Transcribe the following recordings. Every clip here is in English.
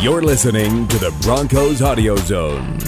You're listening to the Broncos Audio Zone.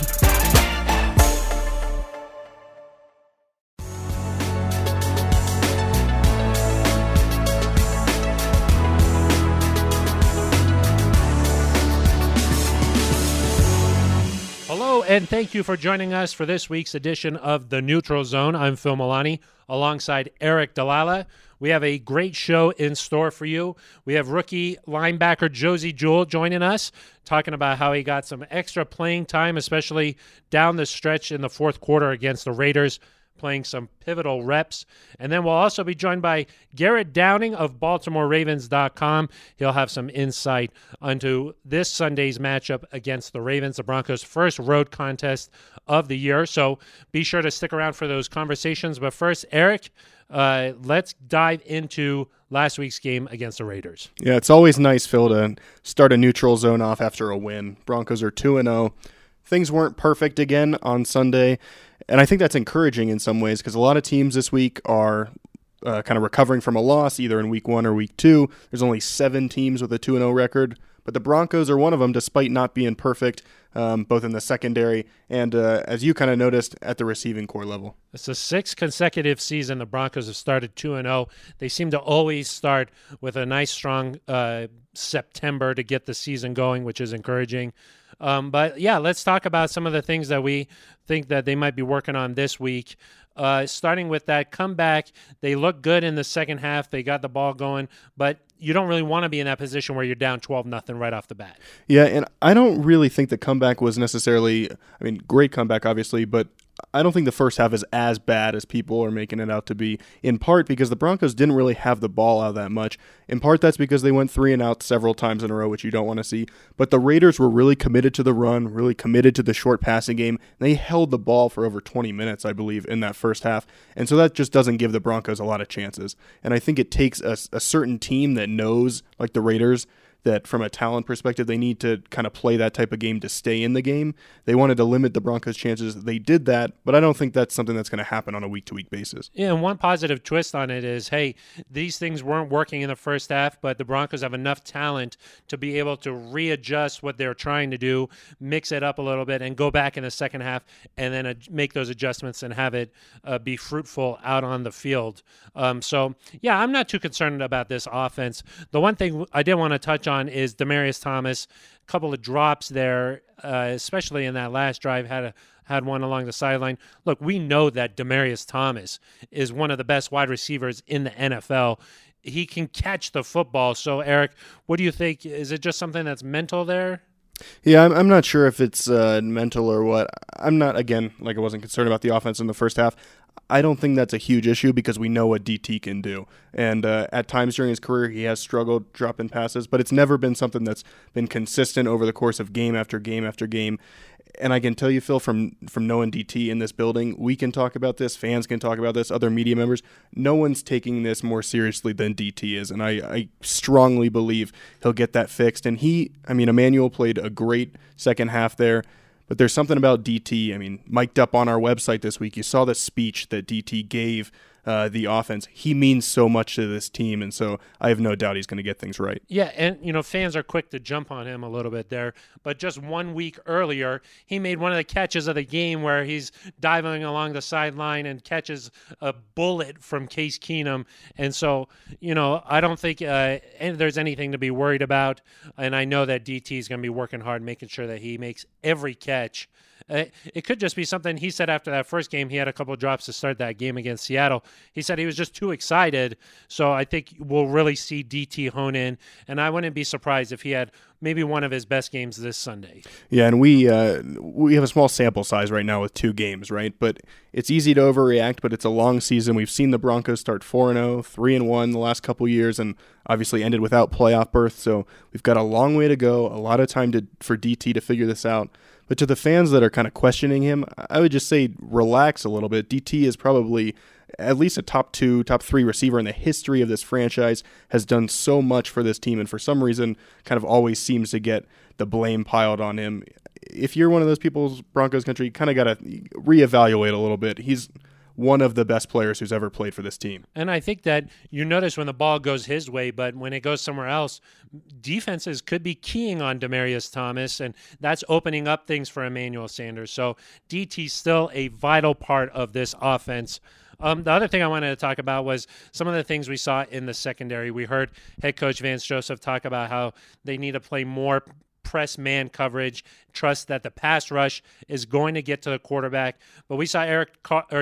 Hello, and thank you for joining us for this week's edition of The Neutral Zone. I'm Phil Milani, alongside Aric DiLalla. We have a great show in store for you. We have rookie linebacker Josey Jewell joining us, talking about how he got some extra playing time, especially down the stretch in the fourth quarter against the Raiders, playing some pivotal reps. And then we'll also be joined by Garrett Downing of BaltimoreRavens.com. He'll have some insight onto this Sunday's matchup against the Ravens, the Broncos' first road contest of the year. So be sure to stick around for those conversations. But first, Aric, let's dive into last week's game against the Raiders. Yeah, it's always nice, Phil, to start a neutral zone off after a win. Broncos are 2-0. Things weren't perfect again on Sunday, and I think that's encouraging in some ways because a lot of teams this week are kind of recovering from a loss either in Week 1 or Week 2. There's only 7 teams with a 2-0 record, but the Broncos are one of them despite not being perfect, both in the secondary and, as you kind of noticed, at the receiving core level. It's the 6th consecutive season the Broncos have started 2-0. They seem to always start with a nice, strong September to get the season going, which is encouraging. But, yeah, let's talk about some of the things that we think that they might be working on this week. Starting with that comeback, they look good in the second half. They got the ball going, but you don't really want to be in that position where you're down 12-0 right off the bat. Yeah, and I don't really think the comeback was necessarily, I mean, great comeback, obviously, but I don't think the first half is as bad as people are making it out to be, in part because the Broncos didn't really have the ball out that much. In part, that's because they went 3 and out several times in a row, which you don't want to see. But the Raiders were really committed to the run, really committed to the short passing game. They held the ball for over 20 minutes, I believe, in that first half. And so that just doesn't give the Broncos a lot of chances. And I think it takes a certain team that knows, like the Raiders, that from a talent perspective, they need to kind of play that type of game to stay in the game. They wanted to limit the Broncos' chances. They did that, but I don't think that's something that's going to happen on a week-to-week basis. Yeah, and one positive twist on it is, hey, these things weren't working in the first half, but the Broncos have enough talent to be able to readjust what they're trying to do, mix it up a little bit, and go back in the second half and then make those adjustments and have it be fruitful out on the field. So, yeah, I'm not too concerned about this offense. The one thing I did want to touch on is Demaryius Thomas. A couple of drops there, especially in that last drive, had one along the sideline. Look, we know that Demaryius Thomas is one of the best wide receivers in the NFL. He can catch the football. So, Aric, what do you think? Is it just something that's mental there? Yeah, I'm not sure if it's mental or what. I'm not, again, like I wasn't concerned about the offense in the first half. I don't think that's a huge issue because we know what DT can do. And at times during his career, he has struggled dropping passes, but it's never been something that's been consistent over the course of game after game after game. And I can tell you, Phil, from knowing DT in this building, we can talk about this, fans can talk about this, other media members, no one's taking this more seriously than DT is. And I strongly believe he'll get that fixed. And Emmanuel played a great second half there. But there's something about DT. I mean, mic'd up on our website this week, you saw the speech that DT gave the offense. He means so much to this team, and so I have no doubt he's going to get things right. Yeah, and, fans are quick to jump on him a little bit there. But just 1 week earlier, he made one of the catches of the game where he's diving along the sideline and catches a bullet from Case Keenum. And so, I don't think there's anything to be worried about. And I know that DT is going to be working hard, making sure that he makes every catch. It could just be something he said after that first game. He had a couple of drops to start that game against Seattle. He said he was just too excited. So I think we'll really see DT hone in. And I wouldn't be surprised if he had maybe one of his best games this Sunday. Yeah, and we have a small sample size right now with 2 games, right? But it's easy to overreact, but it's a long season. We've seen the Broncos start 4-0, 3-1 the last couple years, and obviously ended without playoff berth. So we've got a long way to go, a lot of time for DT to figure this out. But to the fans that are kind of questioning him, I would just say relax a little bit. DT is probably at least a top 2, top 3 receiver in the history of this franchise, has done so much for this team, and for some reason kind of always seems to get the blame piled on him. If you're one of those people, Broncos country, kind of got to reevaluate a little bit. He's one of the best players who's ever played for this team. And I think that you notice when the ball goes his way, but when it goes somewhere else, defenses could be keying on Demaryius Thomas, and that's opening up things for Emmanuel Sanders. So DT's still a vital part of this offense. The other thing I wanted to talk about was some of the things we saw in the secondary. We heard head coach Vance Joseph talk about how they need to play more press man coverage, trust that the pass rush is going to get to the quarterback. But we saw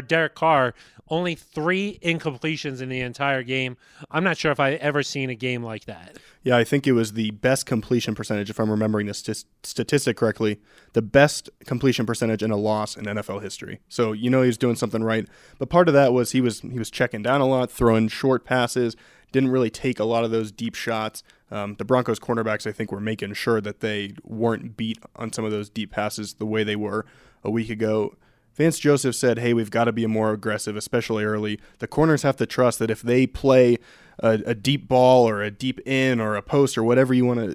Derek Carr only 3 incompletions in the entire game. I'm not sure if I've ever seen a game like that. Yeah, I think it was the best completion percentage, if I'm remembering this statistic correctly, the best completion percentage in a loss in NFL history. So you know he was doing something right. But part of that was he was checking down a lot, throwing short passes, didn't really take a lot of those deep shots. The Broncos cornerbacks, I think, were making sure that they weren't beat on some of those deep passes the way they were a week ago. Vance Joseph said, hey, we've got to be more aggressive, especially early. The corners have to trust that if they play a deep ball or a deep in or a post or whatever they want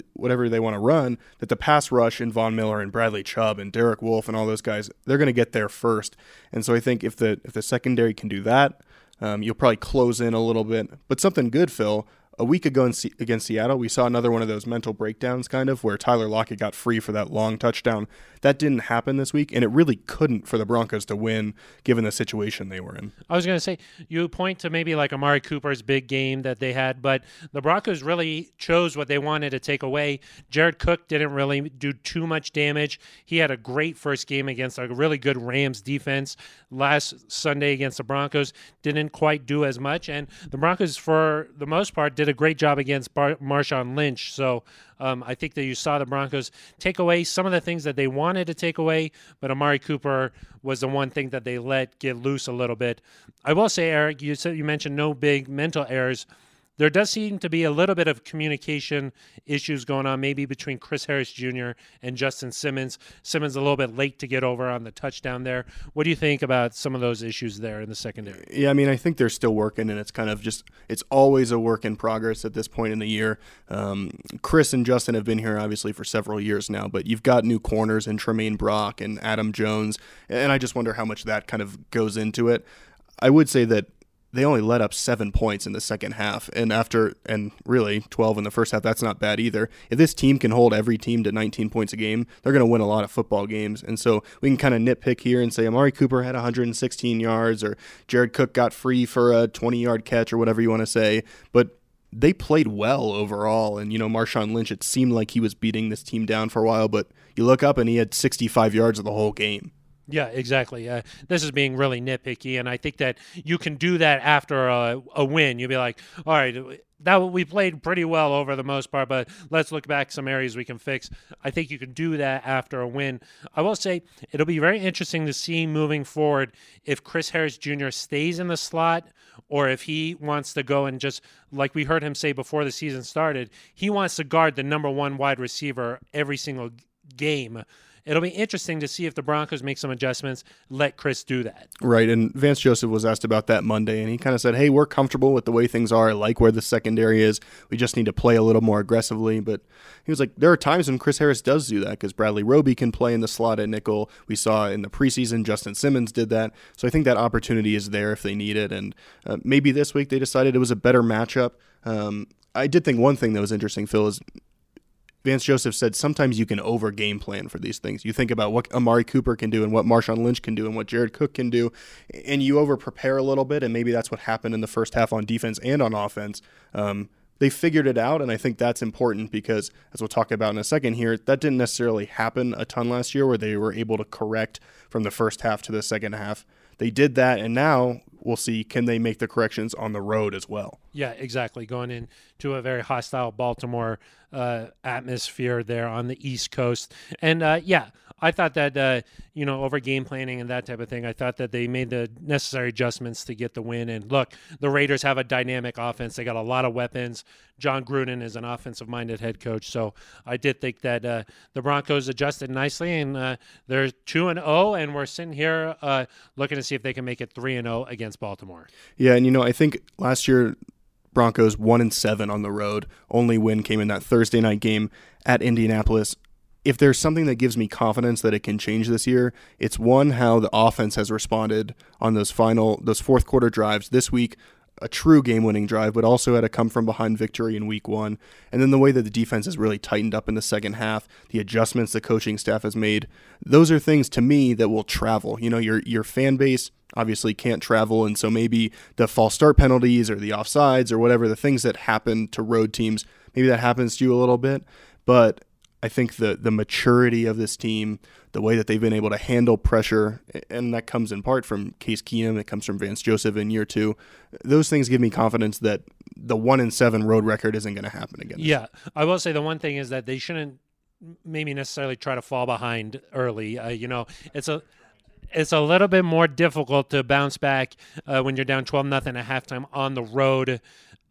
to run, that the pass rush and Von Miller and Bradley Chubb and Derek Wolfe and all those guys, they're going to get there first. And so I think if the secondary can do that, you'll probably close in a little bit. But something good, Phil, a week ago against Seattle, we saw another one of those mental breakdowns kind of where Tyler Lockett got free for that long touchdown. That didn't happen this week, and it really couldn't for the Broncos to win given the situation they were in. I was going to say, you point to maybe like Amari Cooper's big game that they had, but the Broncos really chose what they wanted to take away. Jared Cook didn't really do too much damage. He had a great first game against a really good Rams defense. Last Sunday against the Broncos didn't quite do as much, and the Broncos, for the most part, did a great job against Marshawn Lynch. So I think that you saw the Broncos take away some of the things that they wanted to take away, but Amari Cooper was the one thing that they let get loose a little bit. I will say, Aric, you mentioned no big mental errors. There does seem to be a little bit of communication issues going on, maybe between Chris Harris Jr. and Justin Simmons. Simmons a little bit late to get over on the touchdown there. What do you think about some of those issues there in the secondary? Yeah, I mean, I think they're still working, and it's kind of just – it's always a work in progress at this point in the year. Chris and Justin have been here, obviously, for several years now, but you've got new corners in Tremaine Brock and Adam Jones, and I just wonder how much that kind of goes into it. I would say that they only let up 7 points in the second half, and really 12 in the first half. That's not bad either. If this team can hold every team to 19 points a game, they're going to win a lot of football games. And so we can kind of nitpick here and say Amari Cooper had 116 yards or Jared Cook got free for a 20-yard catch or whatever you want to say, but they played well overall. And, you know, Marshawn Lynch, it seemed like he was beating this team down for a while, but you look up and he had 65 yards of the whole game. Yeah, exactly. This is being really nitpicky, and I think that you can do that after a win. You'll be like, all right, that we played pretty well over the most part, but let's look back some areas we can fix. I think you can do that after a win. I will say it'll be very interesting to see moving forward if Chris Harris Jr. stays in the slot or if he wants to go and just, like we heard him say before the season started, he wants to guard the number 1 wide receiver every single game. It'll be interesting to see if the Broncos make some adjustments, let Chris do that. Right, and Vance Joseph was asked about that Monday, and he kind of said, hey, we're comfortable with the way things are. I like where the secondary is. We just need to play a little more aggressively. But he was like, there are times when Chris Harris does do that because Bradley Roby can play in the slot at nickel. We saw in the preseason Justin Simmons did that. So I think that opportunity is there if they need it. And maybe this week they decided it was a better matchup. I did think one thing that was interesting, Phil, is Vance Joseph said sometimes you can over game plan for these things. You think about what Amari Cooper can do and what Marshawn Lynch can do and what Jared Cook can do, and you over prepare a little bit, and maybe that's what happened in the first half on defense and on offense. They figured it out, and I think that's important because, as we'll talk about in a second here, that didn't necessarily happen a ton last year where they were able to correct from the first half to the second half. They did that, and now we'll see, can they make the corrections on the road as well? Yeah, exactly. Going into a very hostile Baltimore atmosphere there on the East Coast. And, yeah, I thought that, over game planning and that type of thing, I thought that they made the necessary adjustments to get the win. And, look, the Raiders have a dynamic offense. They got a lot of weapons. John Gruden is an offensive-minded head coach. So I did think that the Broncos adjusted nicely, and they're 2-0, and we're sitting here looking to see if they can make it 3-0 against Baltimore. Yeah, and I think last year Broncos 1-7 on the road. Only win came in that Thursday night game at Indianapolis. if there's something that gives me confidence that it can change this year, it's one, how the offense has responded on those fourth quarter drives this week, a true game-winning drive, but also had a come-from-behind victory in Week 1. And then the way that the defense has really tightened up in the second half, the adjustments the coaching staff has made, those are things, to me, that will travel. You know, your fan base obviously can't travel, and so maybe the false start penalties or the offsides or whatever, the things that happen to road teams, maybe that happens to you a little bit. But I think the maturity of this team, the way that they've been able to handle pressure, and that comes in part from Case Keenum, it comes from Vance Joseph in year two, those things give me confidence that the 1-7 road record isn't going to happen again. Yeah, I will say the one thing is that they shouldn't maybe necessarily try to fall behind early. It's a little bit more difficult to bounce back when you're down 12-0 at halftime on the road,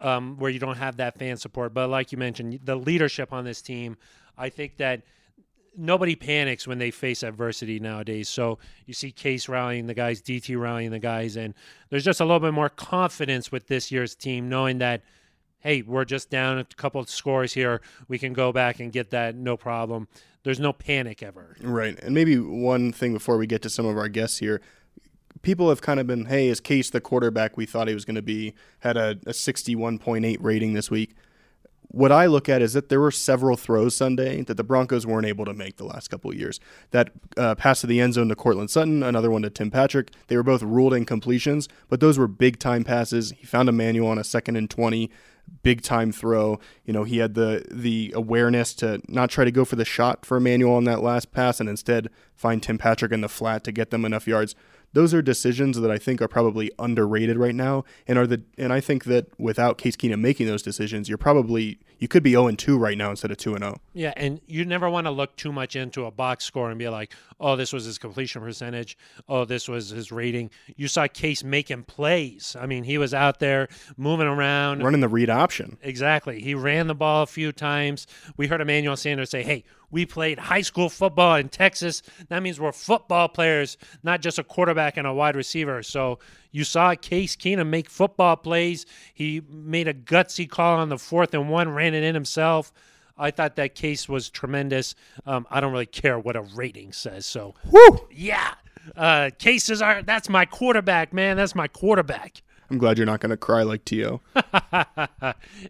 where you don't have that fan support. But like you mentioned, the leadership on this team, I think that nobody panics when they face adversity nowadays. So you see Case rallying the guys, DT rallying the guys, and there's just a little bit more confidence with this year's team, knowing that, hey, we're just down a couple of scores here. We can go back and get that, no problem. There's no panic ever. Right. And maybe one thing before we get to some of our guests here, people have kind of been, hey, is Case the quarterback we thought he was going to be? Had a 61.8 rating this week. What I look at is that there were several throws Sunday that the Broncos weren't able to make the last couple of years. That pass to the end zone to Courtland Sutton, another one to Tim Patrick, they were both ruled incompletions, but those were big-time passes. He found Emmanuel on a 2nd and 20, big-time throw. You know, he had the awareness to not try to go for the shot for Emmanuel on that last pass and instead find Tim Patrick in the flat to get them enough yards. Those are decisions that I think are probably underrated right now, and I think that without Case Keenum making those decisions, you could be 0-2 right now instead of 2-0. Yeah, and you never want to look too much into a box score and be like, oh, this was his completion percentage, oh, this was his rating. You saw Case making plays. I mean, he was out there moving around, running the read option. Exactly. He ran the ball a few times. We heard Emmanuel Sanders say, hey, we played high school football in Texas. That means we're football players, not just a quarterback and a wide receiver. So you saw Case Keenum make football plays. He made a gutsy call on the 4th and 1, ran it in himself. I thought that Case was tremendous. I don't really care what a rating says. So, woo! Yeah. That's my quarterback, man. That's my quarterback. I'm glad you're not going to cry like T.O.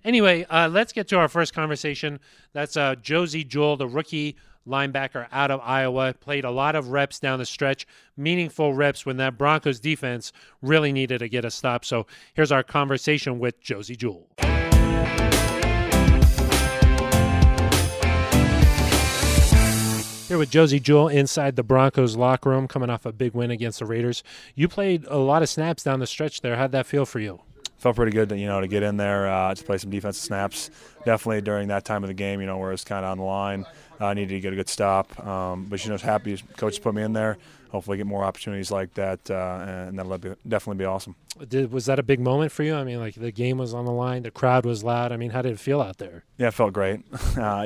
Anyway, let's get to our first conversation. That's Josey Jewell, the rookie linebacker out of Iowa. Played a lot of reps down the stretch, meaningful reps when that Broncos defense really needed to get a stop. So here's our conversation with Josey Jewell. Here with Josey Jewell inside the Broncos locker room, coming off a big win against the Raiders. You played a lot of snaps down the stretch there. How'd that feel for you? Felt pretty good, to get in there to play some defensive snaps. Definitely during that time of the game, where it's kind of on the line, I needed to get a good stop. But I was happy coach put me in there. Hopefully, get more opportunities like that, and that'll definitely be awesome. Was that a big moment for you? I mean, the game was on the line, the crowd was loud. I mean, how did it feel out there? Yeah, it felt great.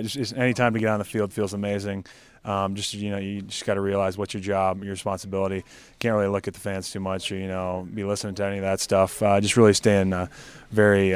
Just any time to get on the field feels amazing. You just got to realize what's your job, your responsibility. Can't really look at the fans too much, or be listening to any of that stuff. Just really staying very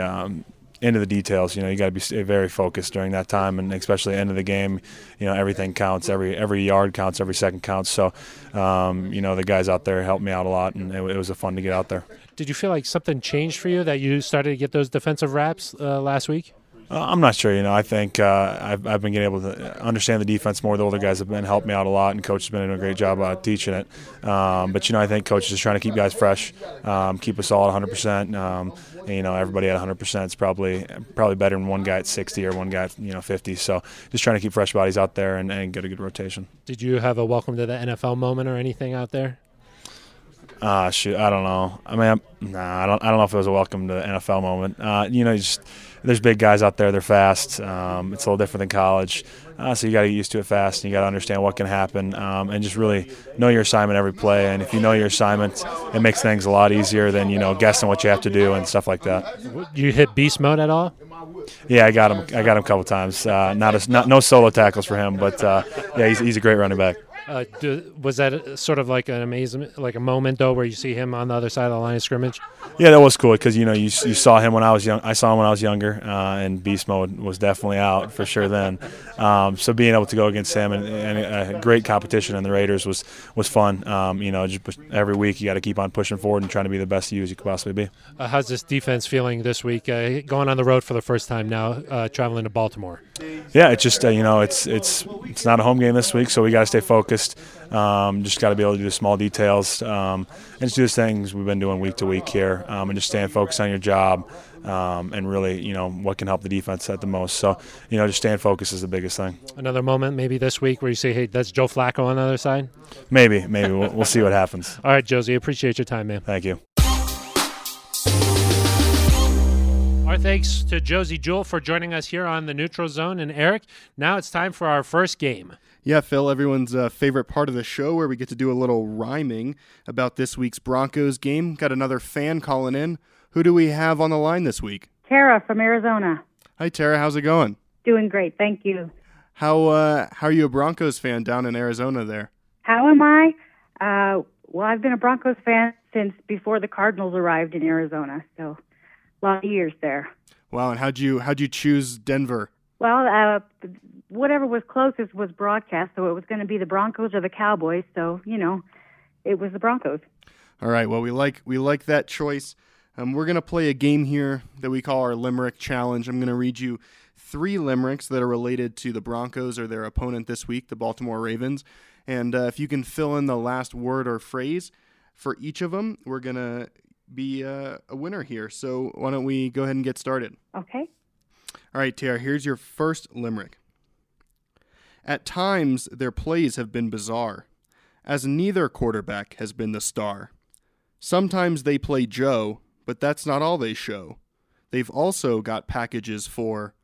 into the details. You got to stay very focused during that time, and especially end of the game. Everything counts. Every yard counts. Every second counts. So, the guys out there helped me out a lot, and it was fun to get out there. Did you feel like something changed for you that you started to get those defensive wraps last week? I'm not sure. I think I've been getting able to understand the defense more. The older guys have been helping me out a lot, and Coach has been doing a great job teaching it. I think Coach is just trying to keep guys fresh, keep us all at 100%. Everybody at 100% is probably better than one guy at 60 or one guy at 50. So just trying to keep fresh bodies out there and get a good rotation. Did you have a welcome to the NFL moment or anything out there? I don't know. I don't know if it was a welcome to the NFL moment. There's big guys out there. They're fast. It's a little different than college. So you got to get used to it fast, and you got to understand what can happen, and just really know your assignment every play. And if you know your assignment, it makes things a lot easier than, guessing what you have to do and stuff like that. You hit beast mode at all? Yeah, I got him a couple times. No solo tackles for him, but he's a great running back. Was that sort of like an amazing, like a moment though, where you see him on the other side of the line of scrimmage? Yeah, that was cool because you saw him when I was young. I saw him when I was younger, and beast mode was definitely out for sure then. So being able to go against him and a great competition in the Raiders was fun. Just every week you got to keep on pushing forward and trying to be the best you as you could possibly be. How's this defense feeling this week? Going on the road for the first time now, traveling to Baltimore. Yeah, it's just it's not a home game this week, so we got to stay focused. Just got to be able to do small details and just do the things we've been doing week to week here, and just staying focused on your job and really, what can help the defense at the most. So, just staying focused is the biggest thing. Another moment maybe this week where you say, hey, that's Joe Flacco on the other side? Maybe. We'll see what happens. All right, Josey, appreciate your time, man. Thank you. Our thanks to Josey Jewell for joining us here on The Neutral Zone. And, Aric, now it's time for our first game. Yeah, Phil, everyone's favorite part of the show where we get to do a little rhyming about this week's Broncos game. Got another fan calling in. Who do we have on the line this week? Tara from Arizona. Hi, Tara. How's it going? Doing great. Thank you. How are you a Broncos fan down in Arizona there? How am I? Well, I've been a Broncos fan since before the Cardinals arrived in Arizona, so... lot of years there. Wow, and how'd you choose Denver? Well, whatever was closest was broadcast, so it was going to be the Broncos or the Cowboys. So it was the Broncos. All right. Well, we like that choice. We're going to play a game here that we call our Limerick Challenge. I'm going to read you three limericks that are related to the Broncos or their opponent this week, the Baltimore Ravens. And if you can fill in the last word or phrase for each of them, we're going to be a winner here. So why don't we go ahead and get started? Okay. All right, Tara, here's your first limerick. At times, their plays have been bizarre, as neither quarterback has been the star. Sometimes they play Joe, but that's not all they show. They've also got packages for...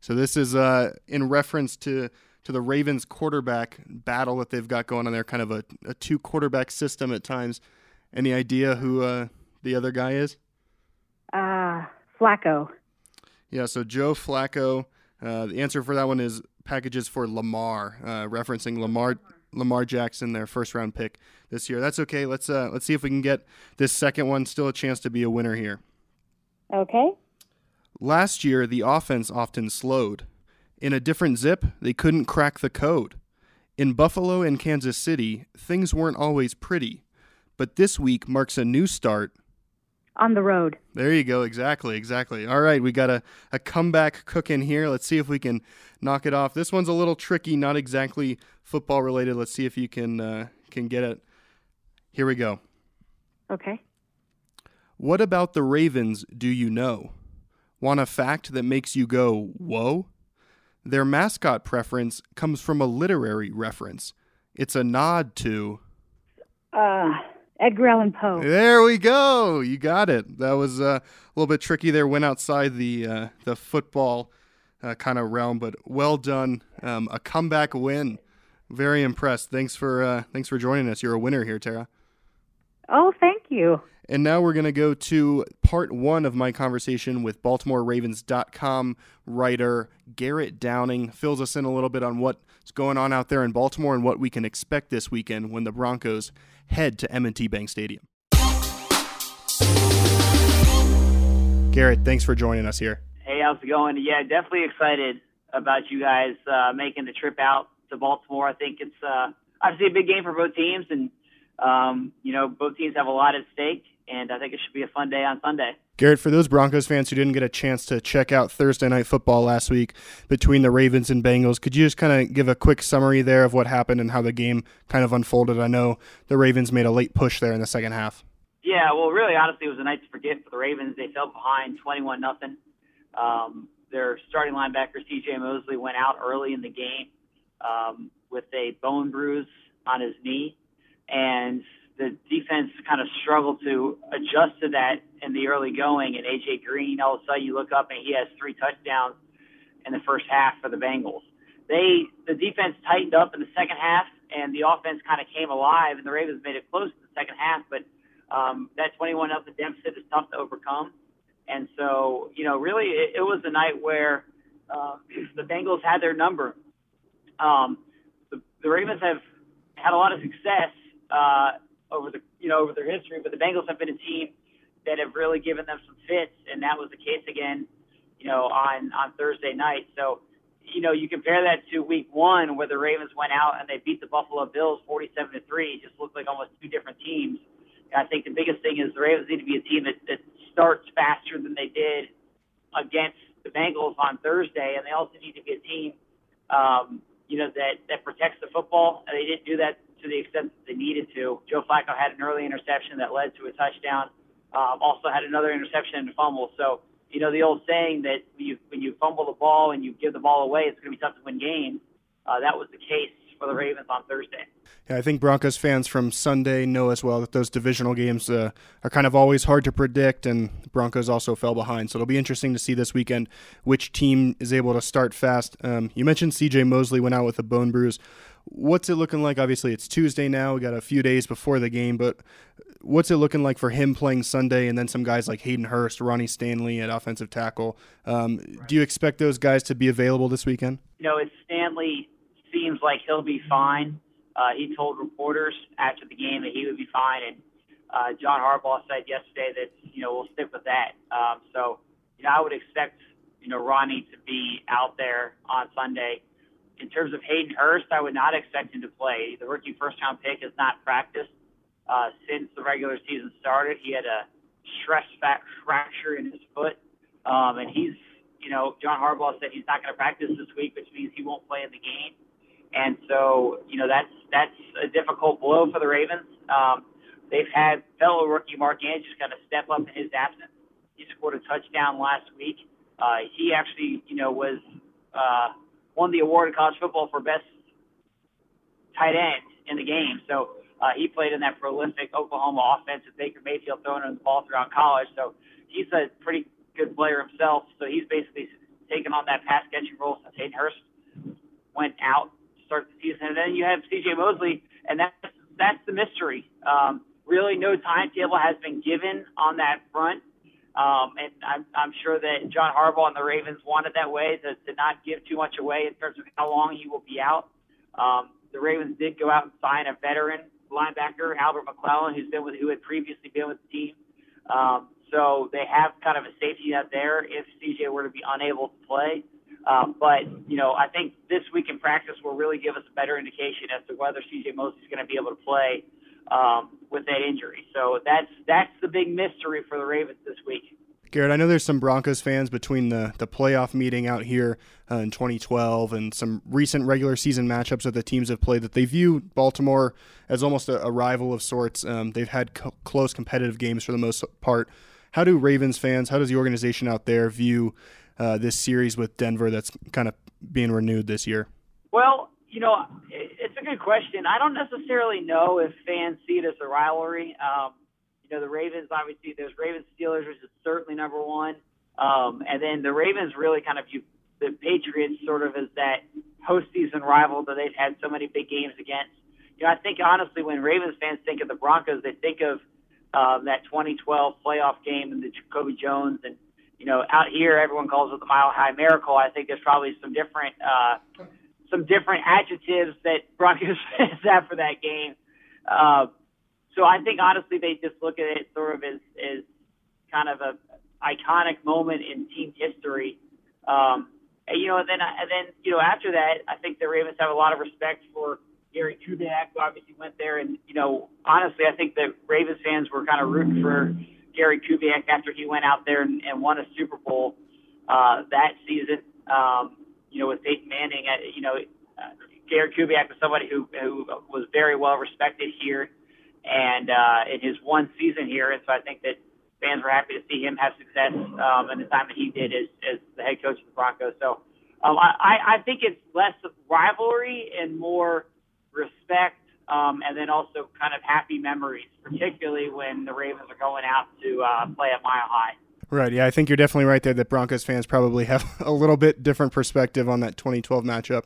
So this is in reference to the Ravens quarterback battle that they've got going on there, kind of a two-quarterback system at times. Any idea who the other guy is? Flacco. Yeah, so Joe Flacco. The answer for that one is packages for Lamar, referencing Lamar Jackson, their first-round pick this year. That's okay. Let's see if we can get this second one. Still a chance to be a winner here. Okay. Last year, the offense often slowed. In a different zip, they couldn't crack the code. In Buffalo and Kansas City, things weren't always pretty. But this week marks a new start. On the road. There you go. Exactly. All right, we got a comeback cooking here. Let's see if we can knock it off. This one's a little tricky, not exactly football related. Let's see if you can get it. Here we go. Okay. What about the Ravens do you know? Want a fact that makes you go, whoa? Their mascot preference comes from a literary reference. It's a nod to... Edgar Allan Poe. There we go. You got it. That was a little bit tricky there. Went outside the football kind of realm, but well done. A comeback win. Very impressed. Thanks for joining us. You're a winner here, Tara. Oh, thank you. And now we're going to go to part one of my conversation with BaltimoreRavens.com writer Garrett Downing. Fills us in a little bit on what's going on out there in Baltimore and what we can expect this weekend when the Broncos head to M&T Bank Stadium. Garrett, thanks for joining us here. Hey, how's it going? Yeah, definitely excited about you guys making the trip out to Baltimore. I think it's obviously a big game for both teams, and both teams have a lot at stake, and I think it should be a fun day on Sunday. Garrett, for those Broncos fans who didn't get a chance to check out Thursday Night Football last week between the Ravens and Bengals, could you just kind of give a quick summary there of what happened and how the game kind of unfolded? I know the Ravens made a late push there in the second half. Yeah, well, really, honestly, it was a night to forget for the Ravens. They fell behind 21-0. Their starting linebacker, C.J. Mosley, went out early in the game with a bone bruise on his knee. And the defense kind of struggled to adjust to that in the early going. And A.J. Green, all of a sudden you look up and he has 3 touchdowns in the first half for the Bengals. The defense tightened up in the second half, and the offense kind of came alive, and the Ravens made it close in the second half. But that 21-0 deficit is tough to overcome. And so, really it was a night where The Bengals had their number. The Ravens have had a lot of success over their history, but the Bengals have been a team that have really given them some fits, and that was the case again, on Thursday night. So, you compare that to Week One, where the Ravens went out and they beat the Buffalo Bills 47-3. Just looked like almost two different teams. And I think the biggest thing is the Ravens need to be a team that starts faster than they did against the Bengals on Thursday, and they also need to be a team, that protects the football. And they didn't do that to the extent that they needed to. Joe Flacco had an early interception that led to a touchdown. Also had another interception and a fumble. So, the old saying that when you fumble the ball and you give the ball away, it's going to be tough to win games. That was the case for the Ravens on Thursday. Yeah, I think Broncos fans from Sunday know as well that those divisional games are kind of always hard to predict, and the Broncos also fell behind. So it'll be interesting to see this weekend which team is able to start fast. You mentioned C.J. Mosley went out with a bone bruise. What's it looking like? Obviously, it's Tuesday now. We got a few days before the game, but what's it looking like for him playing Sunday, and then some guys like Hayden Hurst, Ronnie Stanley at offensive tackle? Right. Do you expect those guys to be available this weekend? It's Stanley. Seems like he'll be fine. He told reporters after the game that he would be fine, and John Harbaugh said yesterday that we'll stick with that. So I would expect Ronnie to be out there on Sunday. In terms of Hayden Hurst, I would not expect him to play. The rookie first-round pick has not practiced since the regular season started. He had a stress fracture in his foot, and he's John Harbaugh said he's not going to practice this week, which means he won't play in the game. And so, that's a difficult blow for the Ravens. They've had fellow rookie Mark Andrews kind of step up in his absence. He scored a touchdown last week. He actually, won the award in college football for best tight end in the game. So he played in that prolific Oklahoma offense with Baker Mayfield throwing him the ball throughout college. So he's a pretty good player himself. So he's basically taken on that pass catching role since Hayden Hurst went out to start the season. And then you have C.J. Mosley, and that's the mystery. Really, no timetable has been given on that front. And I'm sure that John Harbaugh and the Ravens wanted that way to not give too much away in terms of how long he will be out. The Ravens did go out and sign a veteran linebacker, Albert McClellan, who had previously been with the team. So they have kind of a safety net there if C.J. were to be unable to play. But I think this week in practice will really give us a better indication as to whether C.J. Mosley is going to be able to play with that injury. So that's the big mystery for the Ravens this week. Garrett, I know there's some Broncos fans between the playoff meeting out here in 2012 and some recent regular season matchups that the teams have played that they view Baltimore as almost a rival of sorts. They've had close competitive games for the most part. How do Ravens fans, how does the organization out there view this series with Denver that's kind of being renewed this year? Well, it's a good question. I don't necessarily know if fans see it as a rivalry. The Ravens, obviously, there's Ravens-Steelers, which is certainly number one. And then the Ravens really kind of view the Patriots sort of as that postseason rival that they've had so many big games against. I think, honestly, when Ravens fans think of the Broncos, they think of that 2012 playoff game and the Jacoby Jones. And, out here, everyone calls it the Mile High Miracle. I think there's probably some different adjectives that Broncos fans have for that game. So I think, honestly, they just look at it sort of as kind of an iconic moment in team history. And then after that, I think the Ravens have a lot of respect for Gary Kubiak, who obviously went there. And, honestly, I think the Ravens fans were kind of rooting for Gary Kubiak after he went out there and won a Super Bowl that season, with Peyton Manning. Gary Kubiak was somebody who was very well respected here. And in his one season here, and so I think that fans were happy to see him have success in the time that he did as the head coach of the Broncos. So I think it's less of rivalry and more respect, and then also kind of happy memories, particularly when the Ravens are going out to play at Mile High. Right, yeah, I think you're definitely right there that Broncos fans probably have a little bit different perspective on that 2012 matchup.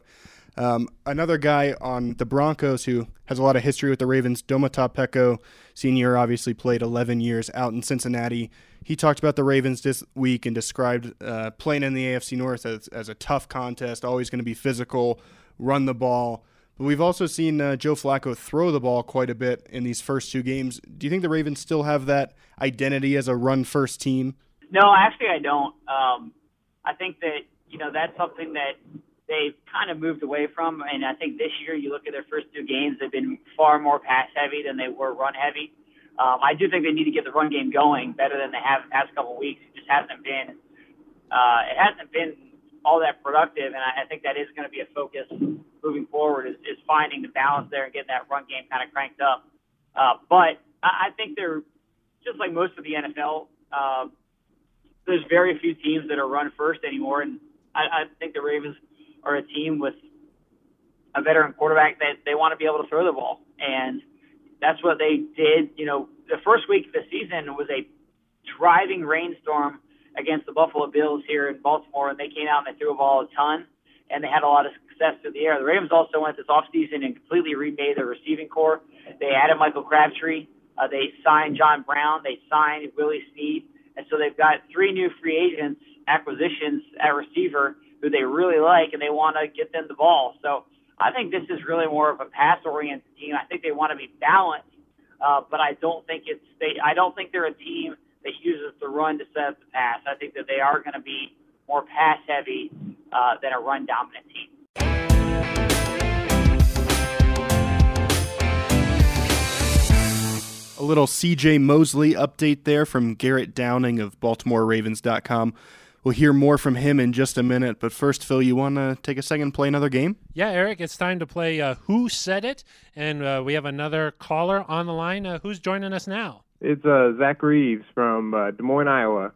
Another guy on the Broncos who has a lot of history with the Ravens, Domata Peko Sr., obviously played 11 years out in Cincinnati. He talked about the Ravens this week and described playing in the AFC North as a tough contest, always going to be physical, run the ball. But we've also seen Joe Flacco throw the ball quite a bit in these first two games. Do you think the Ravens still have that identity as a run-first team? No, actually I don't. I think that, that's something that they've kind of moved away from. And I think this year you look at their first two games, they've been far more pass-heavy than they were run-heavy. I do think they need to get the run game going better than they have the past couple of weeks. It just hasn't been all that productive, and I think that is going to be a focus moving forward is finding the balance there and getting that run game kind of cranked up. But I think they're, just like most of the NFL, there's very few teams that are run first anymore, and I think the Ravens are a team with a veteran quarterback that they want to be able to throw the ball, and that's what they did. The first week of the season was a driving rainstorm against the Buffalo Bills here in Baltimore, and they came out and they threw a ball a ton, and they had a lot of success through the air. The Ravens also went this offseason and completely remade their receiving core. They added Michael Crabtree. They signed John Brown. They signed Willie Snead. And so they've got three new free agents, acquisitions at receiver, who they really like, and they want to get them the ball. So I think this is really more of a pass-oriented team. I think they want to be balanced, but I don't think I don't think they're a team that uses the run to set up the pass. I think that they are going to be more pass-heavy than a run-dominant team. A little C.J. Mosley update there from Garrett Downing of BaltimoreRavens.com. We'll hear more from him in just a minute, but first, Phil, you want to take a second and play another game? Yeah, Eric, it's time to play Who Said It, and we have another caller on the line. Who's joining us now? It's Zach Reeves from Des Moines, Iowa.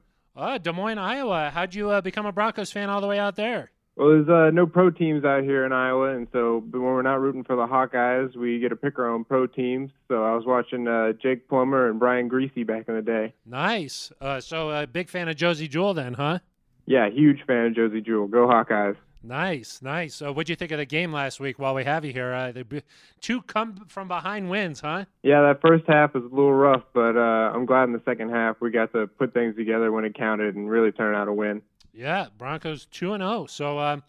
Des Moines, Iowa. How'd you become a Broncos fan all the way out there? Well, there's no pro teams out here in Iowa, and so when we're not rooting for the Hawkeyes, we get to pick our own pro teams. So I was watching Jake Plummer and Brian Griese back in the day. Nice. So a big fan of Josey Jewell then, huh? Yeah, huge fan of Josey Jewell. Go Hawkeyes. Nice, nice. What'd you think of the game last week while we have you here? Two come-from-behind wins, huh? Yeah, that first half was a little rough, but I'm glad in the second half we got to put things together when it counted and really turn out a win. Yeah, Broncos 2-0. So, all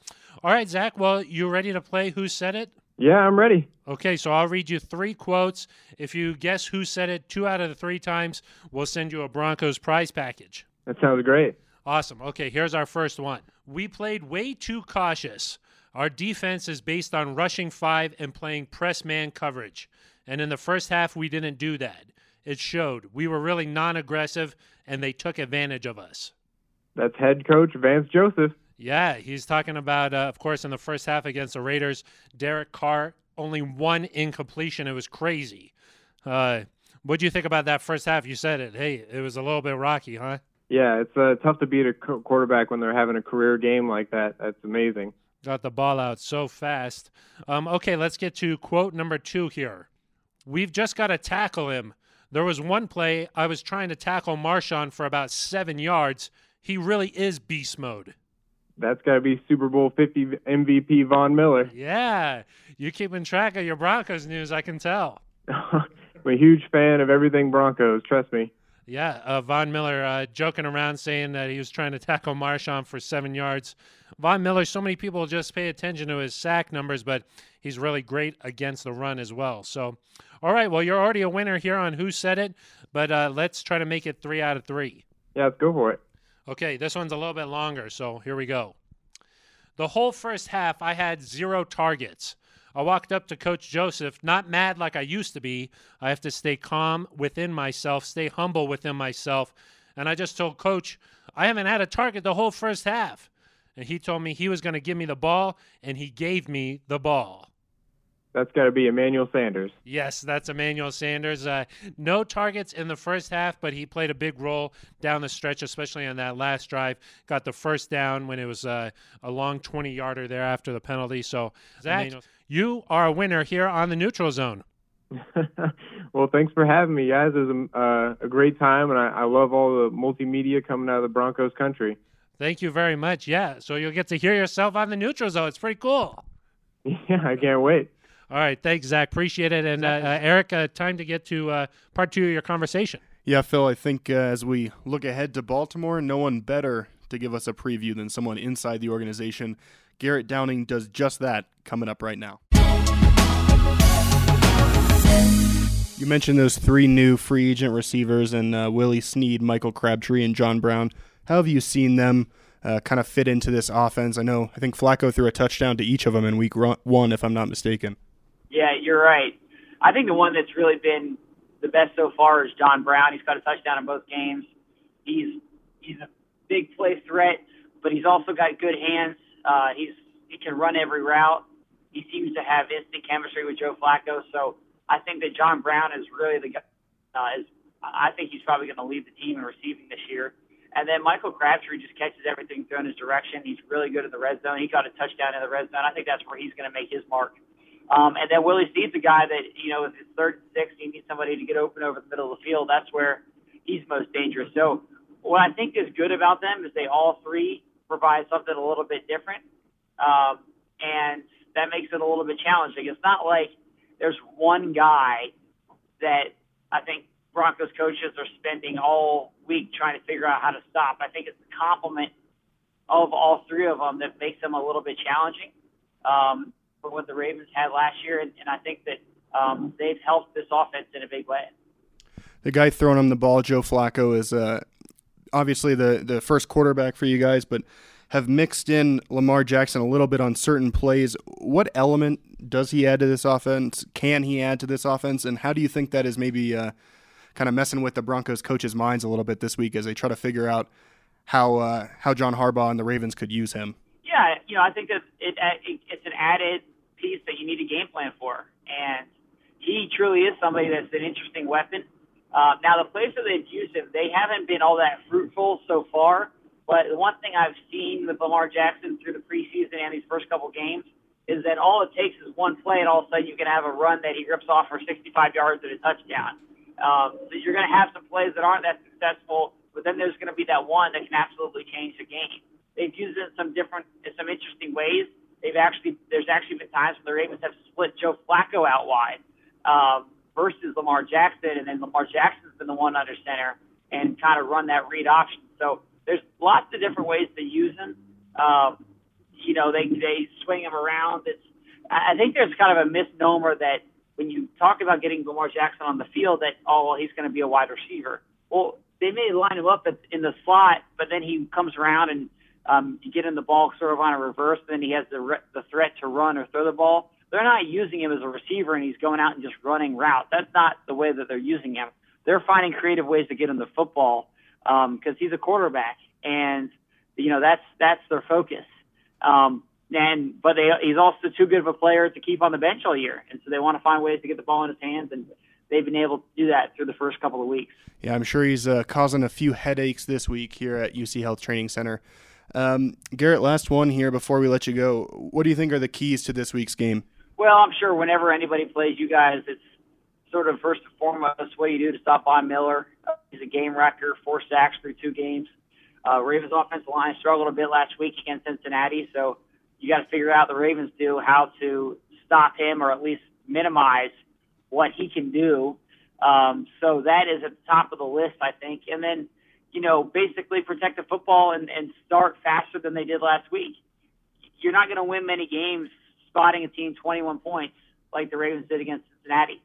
right, Zach, well, you ready to play Who Said It? Yeah, I'm ready. Okay, so I'll read you three quotes. If you guess who said it 2 out of the 3 times, we'll send you a Broncos prize package. That sounds great. Awesome. Okay, here's our first one. We played way too cautious. Our defense is based on rushing 5 and playing press man coverage. And in the first half, we didn't do that. It showed. We were really non-aggressive, and they took advantage of us. That's head coach Vance Joseph. Yeah, he's talking about, of course, in the first half against the Raiders, Derek Carr, only 1 incompletion. It was crazy. What do you think about that first half? You said it. Hey, it was a little bit rocky, huh? Yeah, it's tough to beat a quarterback when they're having a career game like that. That's amazing. Got the ball out so fast. Okay, let's get to quote number 2 here. We've just got to tackle him. There was one play I was trying to tackle Marshawn for about 7 yards. He really is beast mode. That's got to be Super Bowl 50 MVP Von Miller. Yeah, you're keeping track of your Broncos news, I can tell. I'm a huge fan of everything Broncos, trust me. Yeah, Von Miller joking around saying that he was trying to tackle Marshawn for 7 yards. Von Miller, so many people just pay attention to his sack numbers, but he's really great against the run as well. So, all right, well, you're already a winner here on Who Said It, but let's try to make it 3 out of 3. Yeah, let's go for it. Okay, this one's a little bit longer, so here we go. The whole first half, I had 0 targets. I walked up to Coach Joseph, not mad like I used to be. I have to stay calm within myself, stay humble within myself. And I just told Coach, I haven't had a target the whole first half. And he told me he was going to give me the ball, and he gave me the ball. That's got to be Emmanuel Sanders. Yes, that's Emmanuel Sanders. No targets in the first half, but he played a big role down the stretch, especially on that last drive. Got the first down when it was a long 20-yarder there after the penalty. So, Zach, you are a winner here on the Neutral Zone. Well, thanks for having me, guys. It was a great time, and I love all the multimedia coming out of the Broncos country. Thank you very much. Yeah, so you'll get to hear yourself on the Neutral Zone. It's pretty cool. Yeah, I can't wait. All right, thanks, Zach. Appreciate it. And, Eric, time to get to part 2 of your conversation. Yeah, Phil, I think as we look ahead to Baltimore, no one better to give us a preview than someone inside the organization. Garrett Downing does just that coming up right now. You mentioned those three new free agent receivers and Willie Snead, Michael Crabtree, and John Brown. How have you seen them kind of fit into this offense? I think Flacco threw a touchdown to each of them in week one, if I'm not mistaken. Yeah, you're right. I think the one that's really been the best so far is John Brown. He's got a touchdown in both games. He's a big play threat, but he's also got good hands. He can run every route. He seems to have instant chemistry with Joe Flacco. So I think that John Brown is really the guy. I think he's probably going to lead the team in receiving this year. And then Michael Crabtree just catches everything thrown his direction. He's really good in the red zone. He got a touchdown in the red zone. I think that's where he's going to make his mark. And then Willie Snead's a guy that, if it's third and six, he needs somebody to get open over the middle of the field. That's where he's most dangerous. So what I think is good about them is they all three provide something a little bit different. And that makes it a little bit challenging. It's not like there's one guy that I think Broncos coaches are spending all week trying to figure out how to stop. I think it's the complement of all three of them that makes them a little bit challenging for what the Ravens had last year, and I think that they've helped this offense in a big way. The guy throwing him the ball, Joe Flacco, is obviously the first quarterback for you guys, but have mixed in Lamar Jackson a little bit on certain plays. What element does he add to this offense? Can he add to this offense? And how do you think that is maybe kind of messing with the Broncos coaches' minds a little bit this week as they try to figure out how John Harbaugh and the Ravens could use him? Yeah, I think that it's an added piece that you need a game plan for. And he truly is somebody that's an interesting weapon. Now, the places that they've used him, they haven't been all that fruitful so far. But the one thing I've seen with Lamar Jackson through the preseason and these first couple games is that all it takes is one play, and all of a sudden you can have a run that he rips off for 65 yards and a touchdown. So you're going to have some plays that aren't that successful, but then there's going to be that one that can absolutely change the game. They've used it in some interesting ways. There's actually been times where the Ravens have split Joe Flacco out wide versus Lamar Jackson, and then Lamar Jackson's been the one under center and kind of run that read option. So there's lots of different ways to use him. They swing him around. I think there's kind of a misnomer that when you talk about getting Lamar Jackson on the field, that, he's going to be a wide receiver. Well, they may line him up in the slot, but then he comes around and you get him the ball sort of on a reverse, and then he has the threat to run or throw the ball. They're not using him as a receiver, and he's going out and just running routes. That's not the way that they're using him. They're finding creative ways to get him the football because he's a quarterback, and, that's their focus. But he's also too good of a player to keep on the bench all year, and so they want to find ways to get the ball in his hands, and they've been able to do that through the first couple of weeks. Yeah, I'm sure he's causing a few headaches this week here at UC Health Training Center. Garrett, last one here before we let you go. What do you think are the keys to this week's game? Well, I'm sure whenever anybody plays you guys, it's sort of first and foremost what you do to stop Von Miller. He's a game wrecker, 4 sacks through 2 games. Ravens offensive line struggled a bit last week against Cincinnati, so you got to figure out the Ravens do how to stop him or at least minimize what he can do. So that is at the top of the list, I think. And then, basically protect the football and start faster than they did last week. You're not going to win many games spotting a team 21 points like the Ravens did against Cincinnati.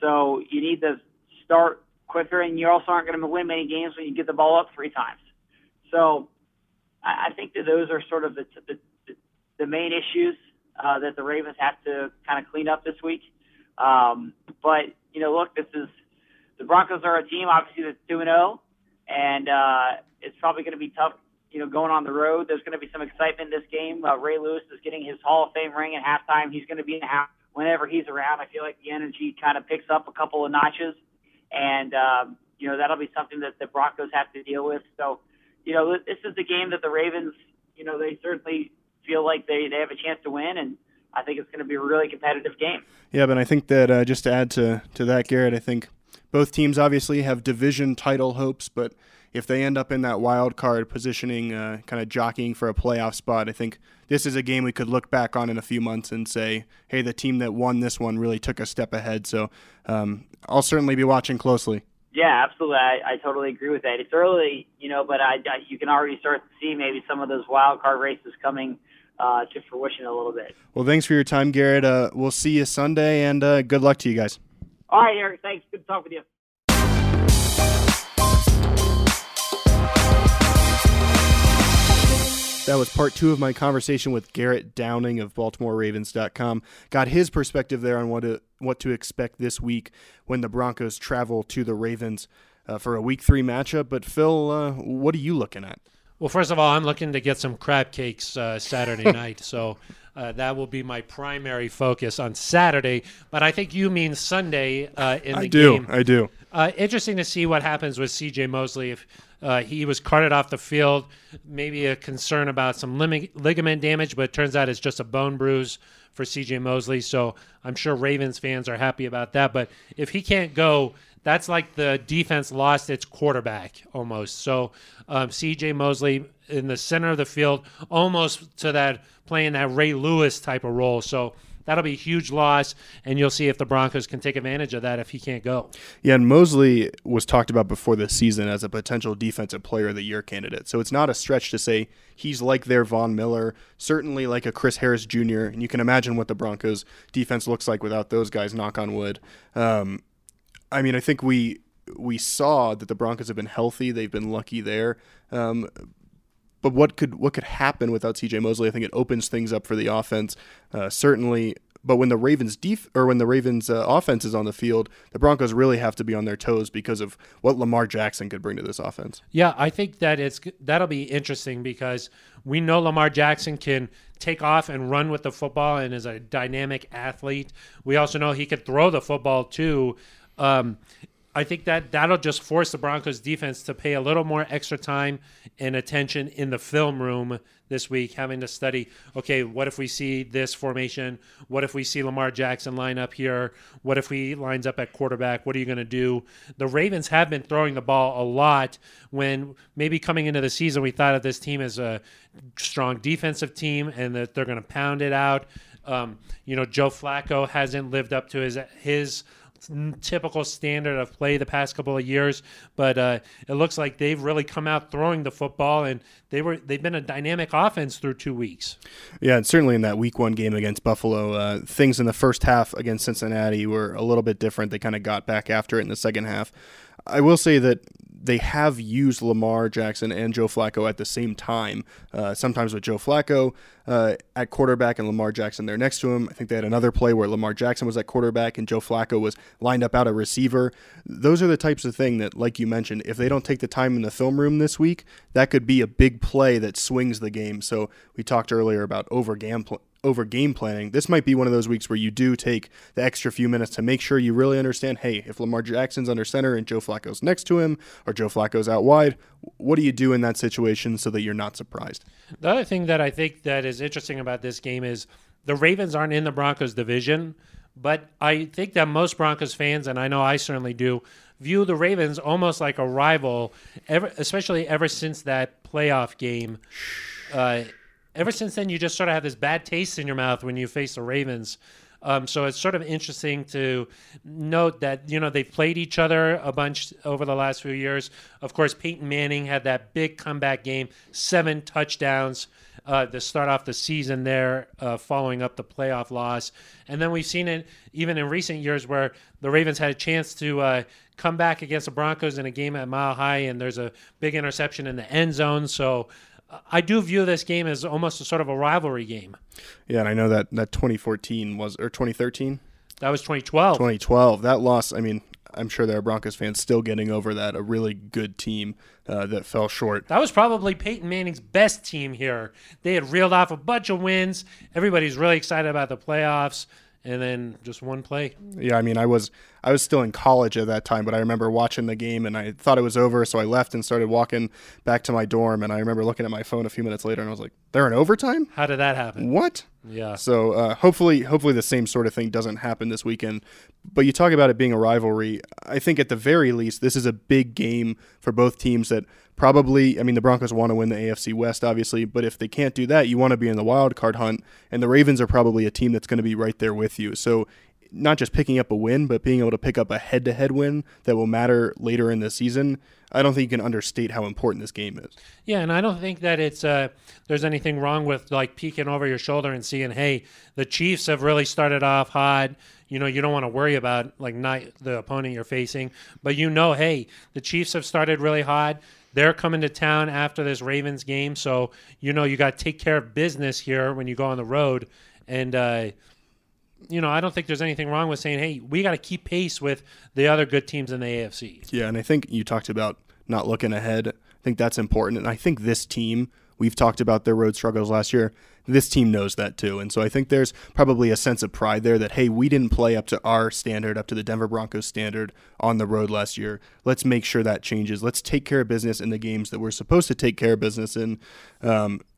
So you need to start quicker, and you also aren't going to win many games when you get the ball up 3 times. So I think that those are sort of the main issues that the Ravens have to kind of clean up this week. But the Broncos are a team, obviously, that's 2-0, and it's probably going to be tough, going on the road. There's going to be some excitement in this game. Ray Lewis is getting his Hall of Fame ring at halftime. He's going to be in the house whenever he's around. I feel like the energy kind of picks up a couple of notches, and, that'll be something that the Broncos have to deal with. So, this is the game that the Ravens, they certainly – feel like they have a chance to win, and I think it's going to be a really competitive game. Yeah, but I think that just to add to that, Garrett, I think both teams obviously have division title hopes, but if they end up in that wild card positioning, kind of jockeying for a playoff spot, I think this is a game we could look back on in a few months and say, hey, the team that won this one really took a step ahead. So I'll certainly be watching closely. Yeah, absolutely. I totally agree with that. It's early, but you can already start to see maybe some of those wild card races coming to fruition a little bit. Well, thanks for your time, Garrett. We'll see you Sunday, and good luck to you guys. All right, Eric. Thanks. Good to talk with you. That was part two of my conversation with Garrett Downing of BaltimoreRavens.com. Got his perspective there on what to expect this week when the Broncos travel to the Ravens for a Week 3 matchup. But, Phil, what are you looking at? Well, first of all, I'm looking to get some crab cakes Saturday night. So that will be my primary focus on Saturday. But I think you mean Sunday in the game. I do. Interesting to see what happens with C.J. Mosley. If he was carted off the field, maybe a concern about some ligament damage, but it turns out it's just a bone bruise for C.J. Mosley. So I'm sure Ravens fans are happy about that. But if he can't go, that's like the defense lost its quarterback almost. So C.J. Mosley in the center of the field, almost to that playing that Ray Lewis type of role. So that'll be a huge loss, and you'll see if the Broncos can take advantage of that if he can't go. Yeah, and Mosley was talked about before this season as a potential defensive player of the year candidate. So it's not a stretch to say he's like their Von Miller, certainly like a Chris Harris Jr., and you can imagine what the Broncos' defense looks like without those guys, knock on wood. I mean, I think we saw that the Broncos have been healthy. They've been lucky there. But what could happen without C.J. Mosley? I think it opens things up for the offense, certainly. But when the Ravens offense is on the field, the Broncos really have to be on their toes because of what Lamar Jackson could bring to this offense. Yeah, I think that'll be interesting because we know Lamar Jackson can take off and run with the football and is a dynamic athlete. We also know he could throw the football too. I think that'll just force the Broncos defense to pay a little more extra time and attention in the film room this week, having to study, okay, what if we see this formation? What if we see Lamar Jackson line up here? What if he lines up at quarterback? What are you going to do? The Ravens have been throwing the ball a lot when maybe coming into the season we thought of this team as a strong defensive team and that they're going to pound it out. Joe Flacco hasn't lived up to his typical standard of play the past couple of years, but it looks like they've really come out throwing the football, and they've been a dynamic offense through 2 weeks. Yeah, and certainly in that Week 1 game against Buffalo, things in the first half against Cincinnati were a little bit different. They kind of got back after it in the second half. I will say that they have used Lamar Jackson and Joe Flacco at the same time, sometimes with Joe Flacco at quarterback and Lamar Jackson there next to him. I think they had another play where Lamar Jackson was at quarterback and Joe Flacco was lined up out a receiver. Those are the types of thing that, like you mentioned, if they don't take the time in the film room this week, that could be a big play that swings the game. So we talked earlier about over game planning. This might be one of those weeks where you do take the extra few minutes to make sure you really understand, hey, if Lamar Jackson's under center and Joe Flacco's next to him or Joe Flacco's out wide, what do you do in that situation so that you're not surprised? The other thing that I think that is interesting about this game is the Ravens aren't in the Broncos division, but I think that most Broncos fans, and I know I certainly do, view the Ravens almost like a rival, especially ever since that playoff game. Ever since then, you just sort of have this bad taste in your mouth when you face the Ravens. So it's sort of interesting to note that, they've played each other a bunch over the last few years. Of course, Peyton Manning had that big comeback game, 7 touchdowns to start off the season there, following up the playoff loss. And then we've seen it even in recent years where the Ravens had a chance to come back against the Broncos in a game at Mile High, and there's a big interception in the end zone. So I do view this game as almost a sort of a rivalry game. Yeah, and I know that 2014 was, or 2013? That was 2012. 2012. That loss, I mean, I'm sure there are Broncos fans still getting over that, a really good team that fell short. That was probably Peyton Manning's best team here. They had reeled off a bunch of wins. Everybody's really excited about the playoffs. And then just one play. Yeah, I mean, I was still in college at that time, but I remember watching the game, and I thought it was over, so I left and started walking back to my dorm, and I remember looking at my phone a few minutes later, and I was like, they're in overtime? How did that happen? What? Yeah. So hopefully the same sort of thing doesn't happen this weekend. But you talk about it being a rivalry. I think at the very least, this is a big game for both teams that probably, I mean, the Broncos want to win the AFC West, obviously, but if they can't do that, you want to be in the wild card hunt, and the Ravens are probably a team that's going to be right there with you. So not just picking up a win, but being able to pick up a head-to-head win that will matter later in the season, I don't think you can understate how important this game is. Yeah, and I don't think that it's there's anything wrong with like peeking over your shoulder and seeing, hey, the Chiefs have really started off hot. You know, you don't want to worry about like not the opponent you're facing, but you know, hey, the Chiefs have started really hot. They're coming to town after this Ravens game, so you know you got to take care of business here when you go on the road. And you know, I don't think there's anything wrong with saying, hey, we got to keep pace with the other good teams in the AFC. Yeah, and I think you talked about not looking ahead. I think that's important. And I think this team, we've talked about their road struggles last year. This team knows that too. And so I think there's probably a sense of pride there that, hey, we didn't play up to our standard, up to the Denver Broncos standard on the road last year. Let's make sure that changes. Let's take care of business in the games that we're supposed to take care of business in.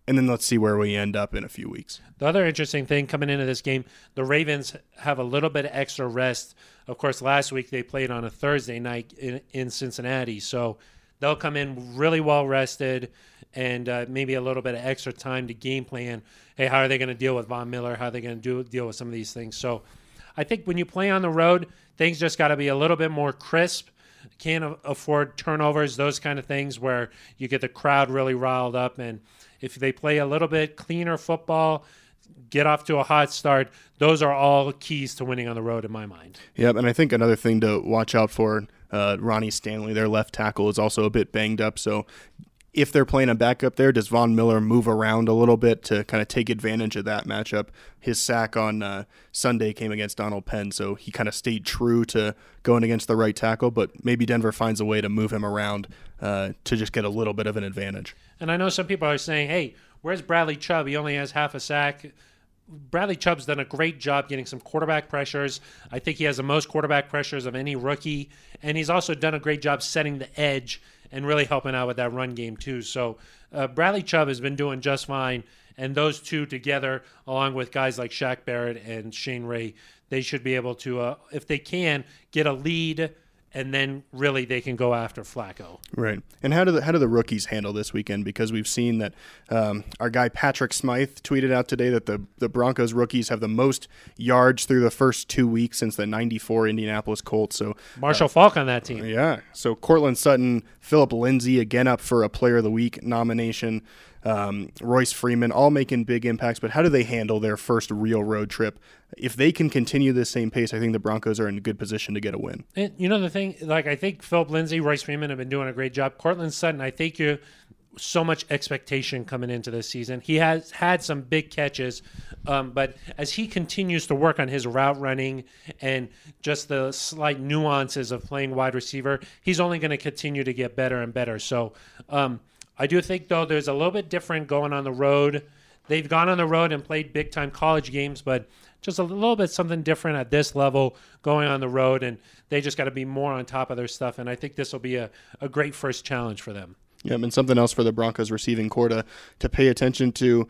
And then let's see where we end up in a few weeks. The other interesting thing coming into this game, the Ravens have a little bit of extra rest. Of course, last week they played on a Thursday night in Cincinnati. So they'll come in really well rested and maybe a little bit of extra time to game plan. Hey, how are they going to deal with Von Miller? How are they going to deal with some of these things? So I think when you play on the road, things just got to be a little bit more crisp. Can't afford turnovers, those kind of things where you get the crowd really riled up. And if they play a little bit cleaner football, get off to a hot start, those are all keys to winning on the road in my mind. Yep, and I think another thing to watch out for, Ronnie Stanley, their left tackle, is also a bit banged up. So if they're playing a backup there, does Von Miller move around a little bit to kind of take advantage of that matchup? His sack on Sunday came against Donald Penn, so he kind of stayed true to going against the right tackle, but maybe Denver finds a way to move him around to just get a little bit of an advantage. And I know some people are saying, hey, where's Bradley Chubb? He only has half a sack. Bradley Chubb's done a great job getting some quarterback pressures. I think he has the most quarterback pressures of any rookie, and he's also done a great job setting the edge and really helping out with that run game too. So Bradley Chubb has been doing just fine, and those two together, along with guys like Shaq Barrett and Shane Ray, they should be able to, if they can, get a lead, and then really they can go after Flacco. Right. And how do the rookies handle this weekend? Because we've seen that our guy Patrick Smythe tweeted out today that the Broncos rookies have the most yards through the first 2 weeks since the 94 Indianapolis Colts. So Marshall Faulk on that team. Yeah. So Courtland Sutton, Phillip Lindsay again up for a Player of the Week nomination, Royce Freeman, all making big impacts. But how do they handle their first real road trip? If they can continue this same pace, I think the Broncos are in a good position to get a win. And, you know, the thing, like, I think Phillip Lindsay, Royce Freeman have been doing a great job. Courtland Sutton, I think you're so much expectation coming into this season. He has had some big catches, but as he continues to work on his route running and just the slight nuances of playing wide receiver, he's only going to continue to get better and better. So I do think, though, there's a little bit different going on the road. They've gone on the road and played big-time college games, but just a little bit something different at this level going on the road, and they just got to be more on top of their stuff, and I think this will be a great first challenge for them. Yeah, and something else for the Broncos receiving corps to pay attention to,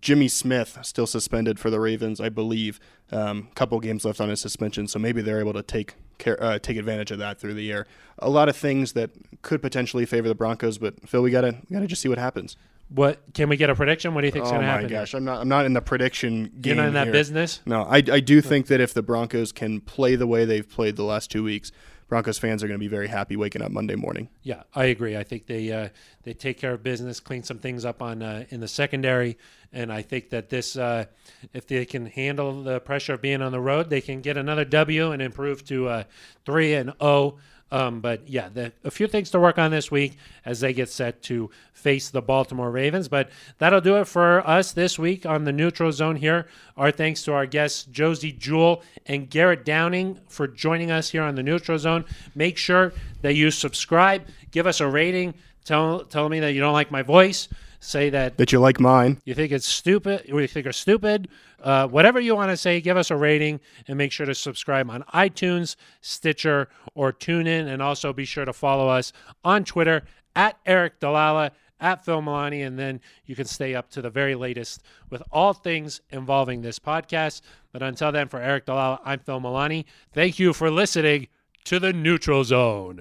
Jimmy Smith, still suspended for the Ravens, I believe. Couple games left on his suspension, so maybe they're able to take advantage of that through the air. A lot of things that could potentially favor the Broncos, but Phil, we gotta just see what happens. What can we get a prediction? What do you think's going to happen? Oh my gosh, I'm not in the prediction game. You're not in that here. Business. No, I do think that if the Broncos can play the way they've played the last 2 weeks, Broncos fans are going to be very happy waking up Monday morning. Yeah, I agree. I think they take care of business, clean some things up on in the secondary, and I think that this, if they can handle the pressure of being on the road, they can get another W and improve to 3-0. But yeah, a few things to work on this week as they get set to face the Baltimore Ravens. But that'll do it for us this week on the Neutral Zone here. Our thanks to our guests, Josey Jewell and Garrett Downing, for joining us here on the Neutral Zone. Make sure that you subscribe, give us a rating, tell me that you don't like my voice. Say that you like mine. You think it's stupid, or you think are stupid. Whatever you want to say, give us a rating, and make sure to subscribe on iTunes, Stitcher, or TuneIn. And also be sure to follow us on Twitter at Aric DiLalla, at Phil Milani, and then you can stay up to the very latest with all things involving this podcast. But until then, for Aric DiLalla, I'm Phil Milani. Thank you for listening to the Neutral Zone.